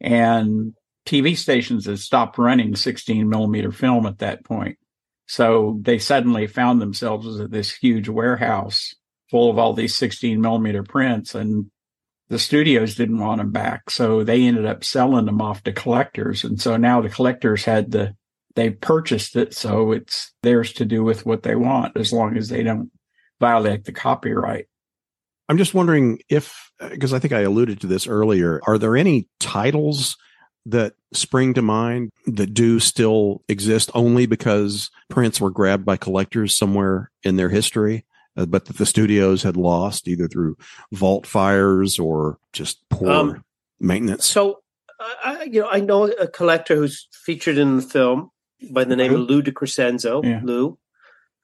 and T V stations had stopped running sixteen millimeter film at that point. So they suddenly found themselves at this huge warehouse full of all these sixteen millimeter prints, and the studios didn't want them back. So they ended up selling them off to collectors. And so now the collectors had the, they purchased it. So it's theirs to do with what they want as long as they don't violate the copyright. I'm just wondering if, because I think I alluded to this earlier, are there any titles that spring to mind that do still exist only because prints were grabbed by collectors somewhere in their history, uh, but that the studios had lost either through vault fires or just poor um, maintenance? So, I, you know, I know a collector who's featured in the film by the name Lou? of Lou DiCrescenzo, yeah. Lou,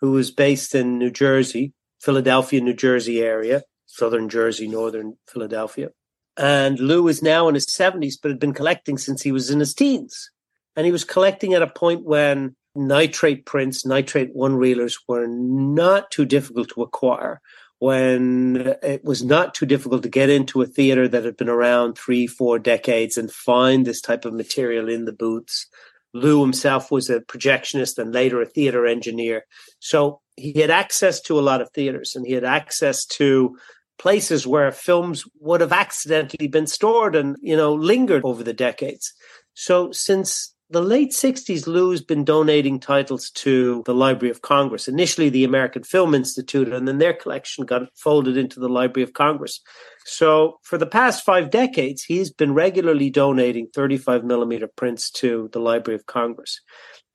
who was based in New Jersey, Philadelphia, New Jersey area, southern Jersey, northern Philadelphia. And Lou is now in his seventies, but had been collecting since he was in his teens. And he was collecting at a point when nitrate prints, nitrate one-reelers were not too difficult to acquire, when it was not too difficult to get into a theater that had been around three, four decades and find this type of material in the booths. Lou himself was a projectionist and later a theater engineer. So he had access to a lot of theaters, and he had access to places where films would have accidentally been stored and, you know, lingered over the decades. So since the late sixties, Lou's been donating titles to the Library of Congress, initially the American Film Institute, and then their collection got folded into the Library of Congress. So for the past five decades, he's been regularly donating thirty-five millimeter prints to the Library of Congress.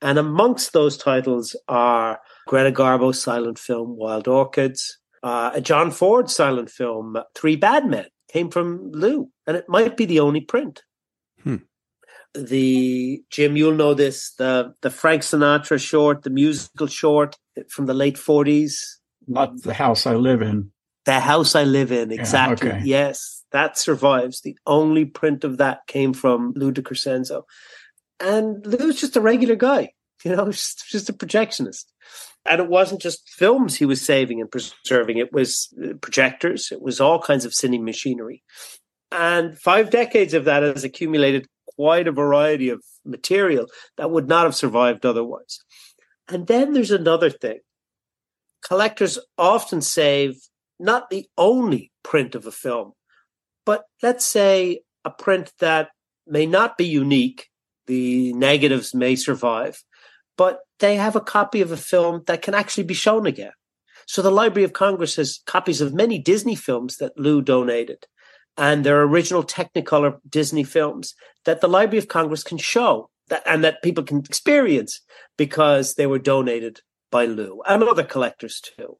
And amongst those titles are Greta Garbo's silent film, Wild Orchids, uh, a John Ford silent film, Three Bad Men, came from Lou, and it might be the only print. Hmm. The, Jim, you'll know this, the, the Frank Sinatra short, the musical short from the late forties. Not The House I Live In. The House I Live In, exactly. Yeah, okay. Yes, that survives. The only print of that came from Lou DiCrescenzo. And Lou's just a regular guy, you know, just, just a projectionist. And it wasn't just films he was saving and preserving. It was projectors. It was all kinds of cine machinery. And five decades of that has accumulated quite a variety of material that would not have survived otherwise. And then there's another thing. Collectors often save not the only print of a film, but let's say a print that may not be unique. The negatives may survive, but they have a copy of a film that can actually be shown again. So the Library of Congress has copies of many Disney films that Lou donated, and their original Technicolor Disney films that the Library of Congress can show that, and that people can experience because they were donated by Lou and other collectors too.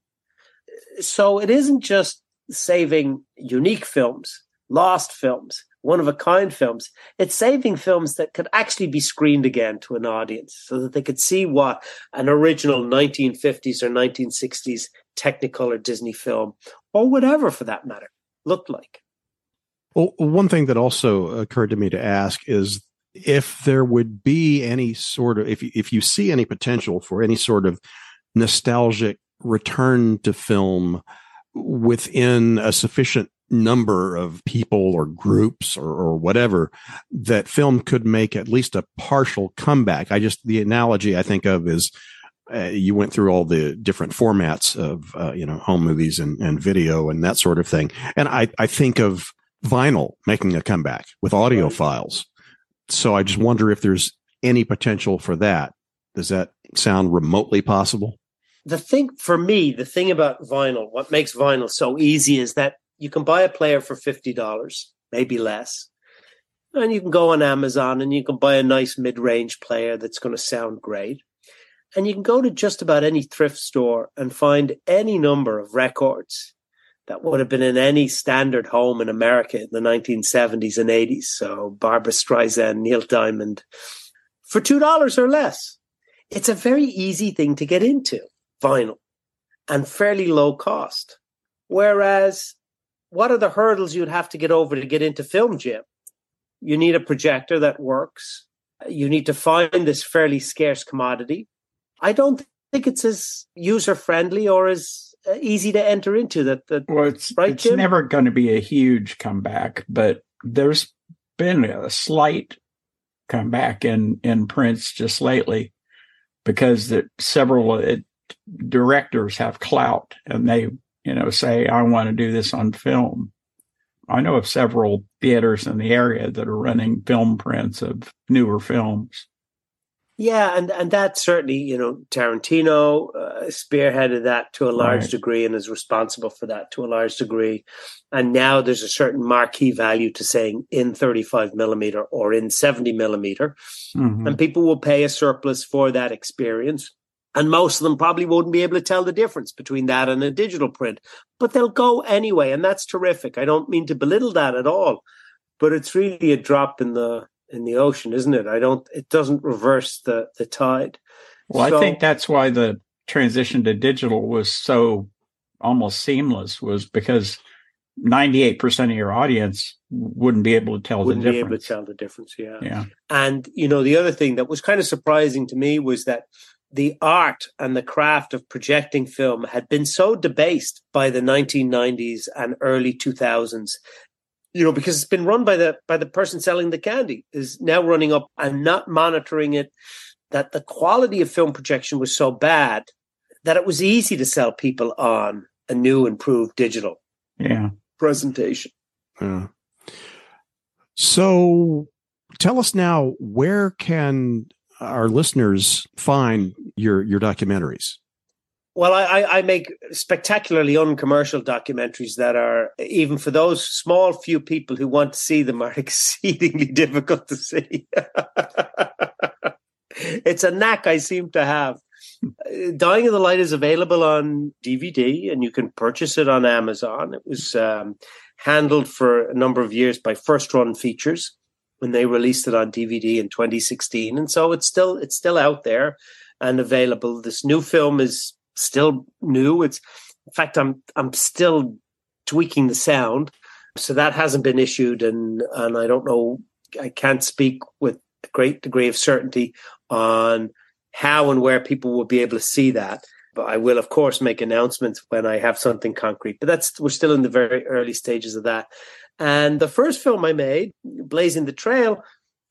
So it isn't just saving unique films, lost films, one-of-a-kind films. It's saving films that could actually be screened again to an audience so that they could see what an original nineteen fifties or nineteen sixties Technicolor Disney film, or whatever for that matter, looked like. Well, one thing that also occurred to me to ask is if there would be any sort of, if you, if you see any potential for any sort of nostalgic return to film within a sufficient number of people or groups or, or whatever, that film could make at least a partial comeback. I just, the analogy I think of is uh, you went through all the different formats of, uh, you know, home movies and, and video and that sort of thing. And I, I think of vinyl making a comeback with audio files. So I just wonder if there's any potential for that. Does that sound remotely possible? The thing for me, the thing about vinyl, what makes vinyl so easy is that you can buy a player for fifty dollars, maybe less. And you can go on Amazon and you can buy a nice mid-range player that's going to sound great. And you can go to just about any thrift store and find any number of records that would have been in any standard home in America in the nineteen seventies and eighties. So Barbra Streisand, Neil Diamond, for two dollars or less. It's a very easy thing to get into, vinyl, and fairly low cost. Whereas, what are the hurdles you'd have to get over to get into film, Jim? You need a projector that works. You need to find this fairly scarce commodity. I don't think it's as user-friendly or as easy to enter into that. The, well, it's, right, it's never going to be a huge comeback, but there's been a slight comeback in, in prints just lately because that several it, directors have clout and they, you know, say, I want to do this on film. I know of several theaters in the area that are running film prints of newer films. Yeah, and, and that certainly, you know, Tarantino uh, spearheaded that to a large right. degree and is responsible for that to a large degree. And now there's a certain marquee value to saying in thirty-five millimeter or in seventy millimeter. Mm-hmm. And people will pay a surplus for that experience. And most of them probably wouldn't be able to tell the difference between that and a digital print. But they'll go anyway, and that's terrific. I don't mean to belittle that at all, but it's really a drop in the in the ocean, isn't it? I don't. It doesn't reverse the, the tide. Well, so, I think that's why the transition to digital was so almost seamless, was because ninety-eight percent of your audience wouldn't be able to tell the difference. Wouldn't be able to tell the difference, yeah. yeah. And, you know, the other thing that was kind of surprising to me was that the art and the craft of projecting film had been so debased by the nineteen nineties and early two thousands, you know, because it's been run by the by the person selling the candy is now running up and not monitoring it, that the quality of film projection was so bad that it was easy to sell people on a new improved digital yeah. presentation. Yeah. So tell us now, where can our listeners find your your documentaries? Well, I, I make spectacularly uncommercial documentaries that are, even for those small few people who want to see them, are exceedingly difficult to see. It's a knack I seem to have. Dying of the Light is available on D V D, and you can purchase it on Amazon. It was um, handled for a number of years by First Run Features when they released it on D V D in twenty sixteen, and so it's still it's still out there and available. This new film is still new. It's in fact I'm I'm still tweaking the sound, so that hasn't been issued, and and I don't know. I can't speak with a great degree of certainty on how and where people will be able to see that. But I will, of course, make announcements when I have something concrete. But that's we're still in the very early stages of that. And the first film I made, Blazing the Trail,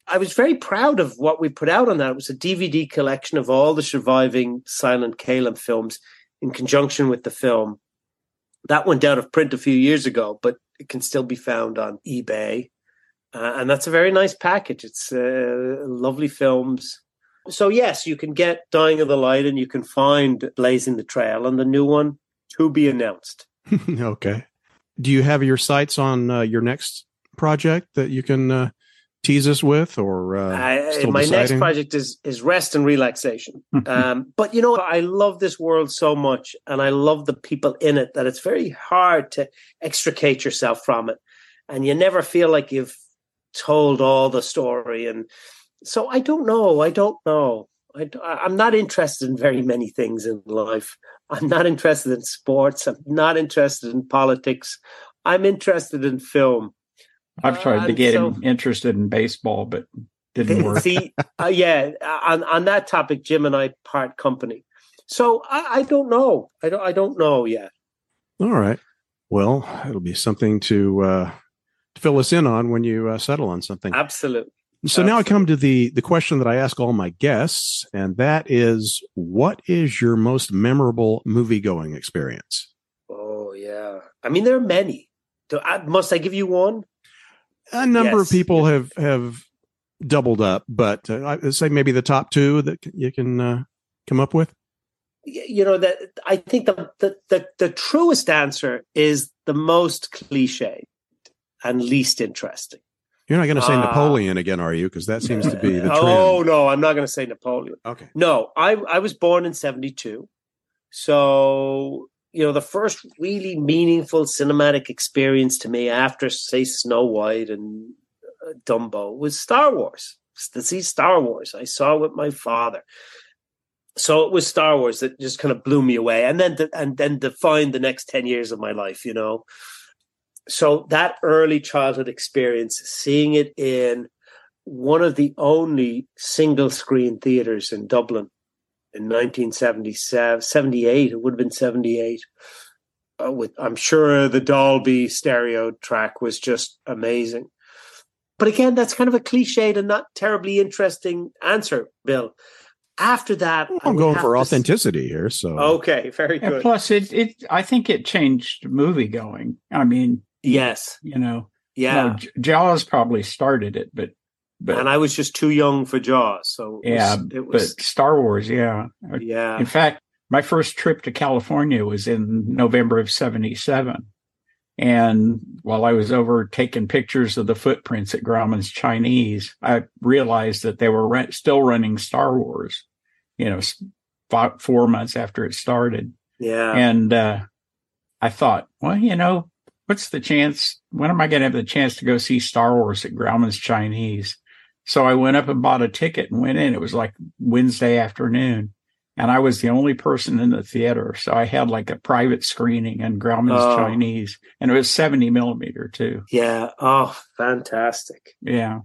I was very proud of what we put out on that. It was a D V D collection of all the surviving silent Kalem films in conjunction with the film. That went out of print a few years ago, but it can still be found on eBay. Uh, and that's a very nice package. It's uh, lovely films. So, yes, you can get Dying of the Light and you can find Blazing the Trail and the new one to be announced. Okay. Do you have your sights on uh, your next project that you can uh, tease us with, or uh, I, still my deciding? Next project is is rest and relaxation. um, but you know, I love this world so much, and I love the people in it, that it's very hard to extricate yourself from it, and you never feel like you've told all the story. And so, I don't know. I don't know. I, I'm not interested in very many things in life. I'm not interested in sports. I'm not interested in politics. I'm interested in film. I've tried uh, to get so, him interested in baseball, but didn't work. See, uh, yeah, on, on that topic, Jim and I part company. So I, I don't know. I don't. I don't know yet. All right. Well, it'll be something to uh, fill us in on when you uh, settle on something. Absolutely. So now I come to the, the question that I ask all my guests, and that is, what is your most memorable movie-going experience? Oh, yeah. I mean, there are many. Do I, must I give you one? A number yes. of people have, have doubled up, but uh, I'd say maybe the top two that you can uh, come up with? You know, that I think the, the, the, the truest answer is the most cliched and least interesting. You're not going to say uh, Napoleon again, are you? Because that seems to be the trend. Oh, no, I'm not going to say Napoleon. Okay. No, I, I was born in seventy-two. So, you know, the first really meaningful cinematic experience to me after, say, Snow White and uh, Dumbo was Star Wars. To see Star Wars, I saw it with my father. So it was Star Wars that just kind of blew me away. And then, to, and then defined the next ten years of my life, you know. So that early childhood experience, seeing it in one of the only single screen theaters in Dublin in nineteen seventy-seven, seventy-eight, it would have been seventy-eight, uh, with I'm sure the Dolby stereo track was just amazing. But again, that's kind of a cliched and not terribly interesting answer, Bill. After that, I'm going for authenticity s- here. So okay, very good. And plus, it, it I think it changed movie going. I mean. Yes. You know, yeah. Well, Jaws probably started it, but But, and I was just too young for Jaws. So it yeah, was, it was but Star Wars. Yeah. Yeah. In fact, my first trip to California was in November of seventy-seven. And while I was over taking pictures of the footprints at Grauman's Chinese, I realized that they were re- still running Star Wars, you know, about four months after it started. Yeah. And uh, I thought, well, you know, what's the chance? When am I going to have the chance to go see Star Wars at Grauman's Chinese? So I went up and bought a ticket and went in. It was like Wednesday afternoon. And I was the only person in the theater. So I had like a private screening in Grauman's oh. Chinese. And it was seventy millimeter, too. Yeah. Oh, fantastic. Yeah.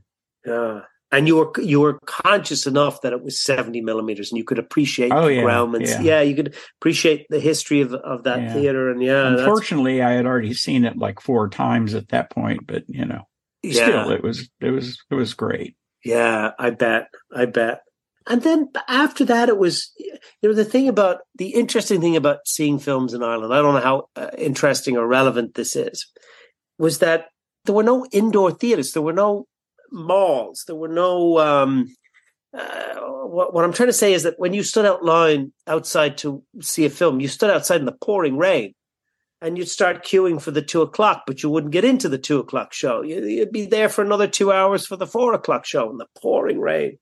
Yeah. And you were you were conscious enough that it was seventy millimeters and you could appreciate oh, yeah, Grauman's. Yeah. yeah, you could appreciate the history of, of that yeah. theater. And yeah. Unfortunately, that's... I had already seen it like four times at that point. But, you know, yeah. still, it was it was it was great. Yeah, I bet. I bet. And then after that, it was, you know, the thing about the interesting thing about seeing films in Ireland, I don't know how uh, interesting or relevant this is, was that there were no indoor theaters. There were no malls. There were no, um, uh, what, what I'm trying to say is that when you stood out line outside to see a film, you stood outside in the pouring rain and you'd start queuing for the two o'clock, but you wouldn't get into the two o'clock show. You'd be there for another two hours for the four o'clock show in the pouring rain.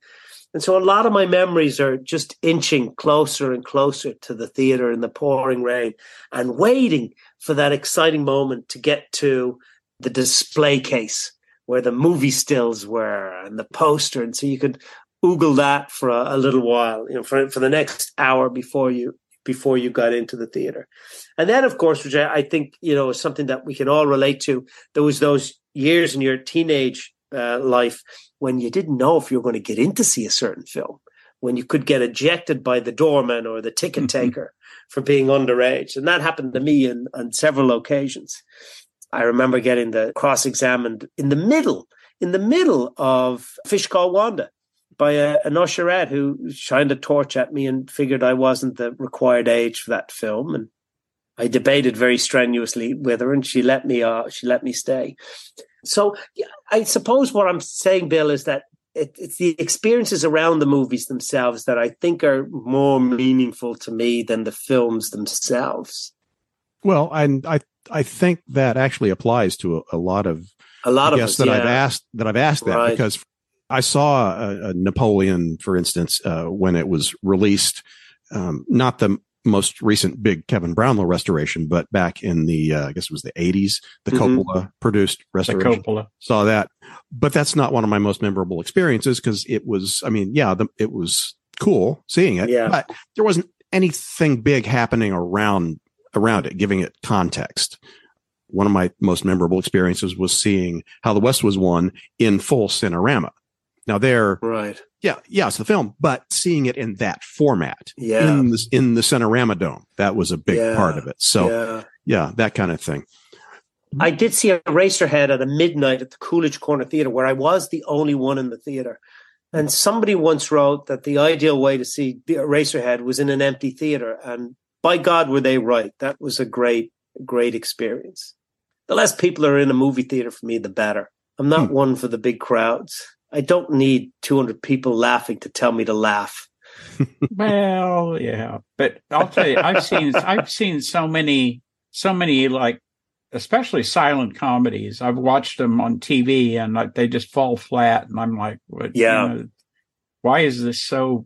And so a lot of my memories are just inching closer and closer to the theater in the pouring rain and waiting for that exciting moment to get to the display case where the movie stills were and the poster. And so you could oogle that for a, a little while, you know, for, for the next hour before you before you got into the theater. And then, of course, which I, I think, you know, is something that we can all relate to, there was those years in your teenage uh, life when you didn't know if you were going to get in to see a certain film, when you could get ejected by the doorman or the ticket taker for being underage. And that happened to me in, on several occasions. I remember getting the cross-examined in the middle, in the middle of A Fish Called Wanda by a, an usherette who shined a torch at me and figured I wasn't the required age for that film. And I debated very strenuously with her, and she let me, uh, she let me stay. So I suppose what I'm saying, Bill, is that it, it's the experiences around the movies themselves that I think are more meaningful to me than the films themselves. Well, and I I think that actually applies to a, a lot of a lot I guess, of us, that yeah. I've asked that I've asked that right. because I saw a, a Napoleon, for instance, uh, when it was released, um, not the most recent big Kevin Brownlow restoration, but back in the, uh, I guess it was the eighties, the mm-hmm. Coppola produced restoration. The Coppola. Saw that. But that's not one of my most memorable experiences because it was, I mean, yeah, the, it was cool seeing it, yeah. but there wasn't anything big happening around, around it, giving it context. One of my most memorable experiences was seeing How the West Was Won in full Cinerama. Now there, right. yeah, yeah, it's the film, but seeing it in that format, yeah. in, the, in the Cinerama Dome, that was a big yeah. part of it. So, yeah. yeah, that kind of thing. I did see Eraserhead at a midnight at the Coolidge Corner Theater, where I was the only one in the theater. And somebody once wrote that the ideal way to see Eraserhead was in an empty theater. And by God, were they right. That was a great, great experience. The less people are in a movie theater for me, the better. I'm not hmm. one for the big crowds. I don't need two hundred people laughing to tell me to laugh. Well, yeah, but I'll tell you, I've seen, I've seen so many, so many, like, especially silent comedies. I've watched them on T V and like, they just fall flat. And I'm like, what, yeah, you know, why is this so,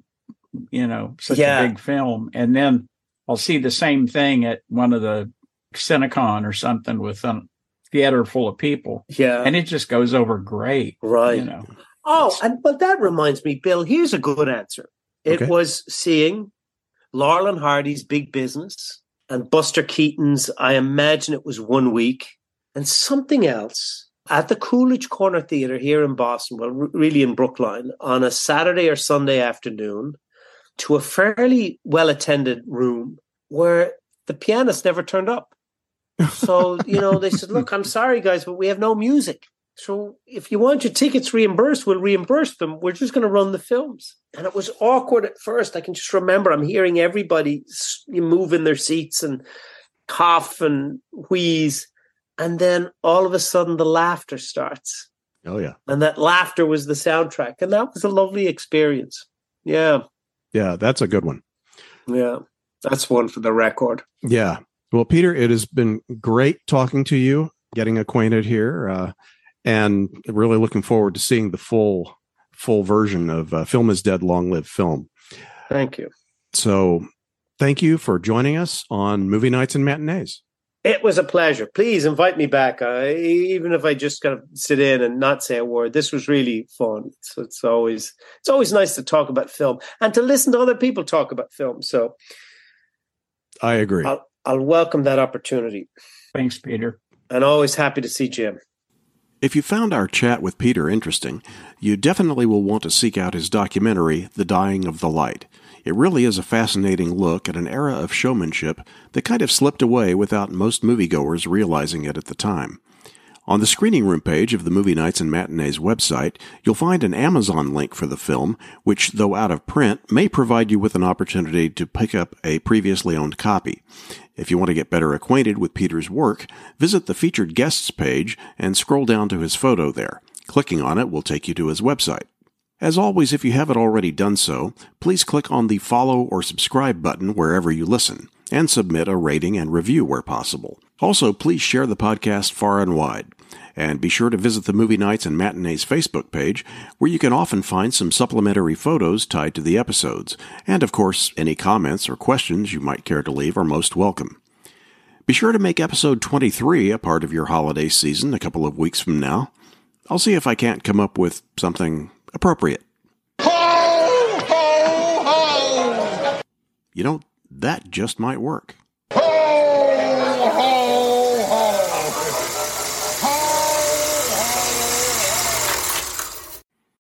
you know, such yeah. a big film? And then I'll see the same thing at one of the Cinecon or something with a theater full of people. Yeah. And it just goes over great. Right. You know. Oh, and but that reminds me, Bill, here's a good answer. It okay. was seeing Laurel and Hardy's Big Business and Buster Keaton's, I imagine it was One Week, and something else at the Coolidge Corner Theater here in Boston, well, r- really in Brookline, on a Saturday or Sunday afternoon to a fairly well-attended room where the pianist never turned up. So, you know, they said, look, I'm sorry, guys, but we have no music. So if you want your tickets reimbursed, we'll reimburse them. We're just going to run the films. And it was awkward at first. I can just remember I'm hearing everybody move in their seats and cough and wheeze. And then all of a sudden the laughter starts. Oh, yeah. And that laughter was the soundtrack. And that was a lovely experience. Yeah. Yeah, that's a good one. Yeah, that's one for the record. Yeah. Well, Peter, it has been great talking to you, getting acquainted here, uh, and really looking forward to seeing the full full version of uh, Film is Dead, Long Live Film. Thank you. So thank you for joining us on Movie Nights and Matinees. It was a pleasure. Please invite me back, uh, even if I just kind of sit in and not say a word. This was really fun. So it's always it's always nice to talk about film and to listen to other people talk about film. So I agree. I'll, I'll welcome that opportunity. Thanks, Peter. And always happy to see Jim. If you found our chat with Peter interesting, you definitely will want to seek out his documentary, The Dying of the Light. It really is a fascinating look at an era of showmanship that kind of slipped away without most moviegoers realizing it at the time. On the screening room page of the Movie Nights and Matinees website, you'll find an Amazon link for the film, which, though out of print, may provide you with an opportunity to pick up a previously owned copy. If you want to get better acquainted with Peter's work, visit the Featured Guests page and scroll down to his photo there. Clicking on it will take you to his website. As always, if you haven't already done so, please click on the follow or subscribe button wherever you listen, and submit a rating and review where possible. Also, please share the podcast far and wide. And be sure to visit the Movie Nights and Matinees Facebook page, where you can often find some supplementary photos tied to the episodes. And, of course, any comments or questions you might care to leave are most welcome. Be sure to make episode twenty-three a part of your holiday season a couple of weeks from now. I'll see if I can't come up with something appropriate. Ho, ho, ho! You know, that just might work. Ho!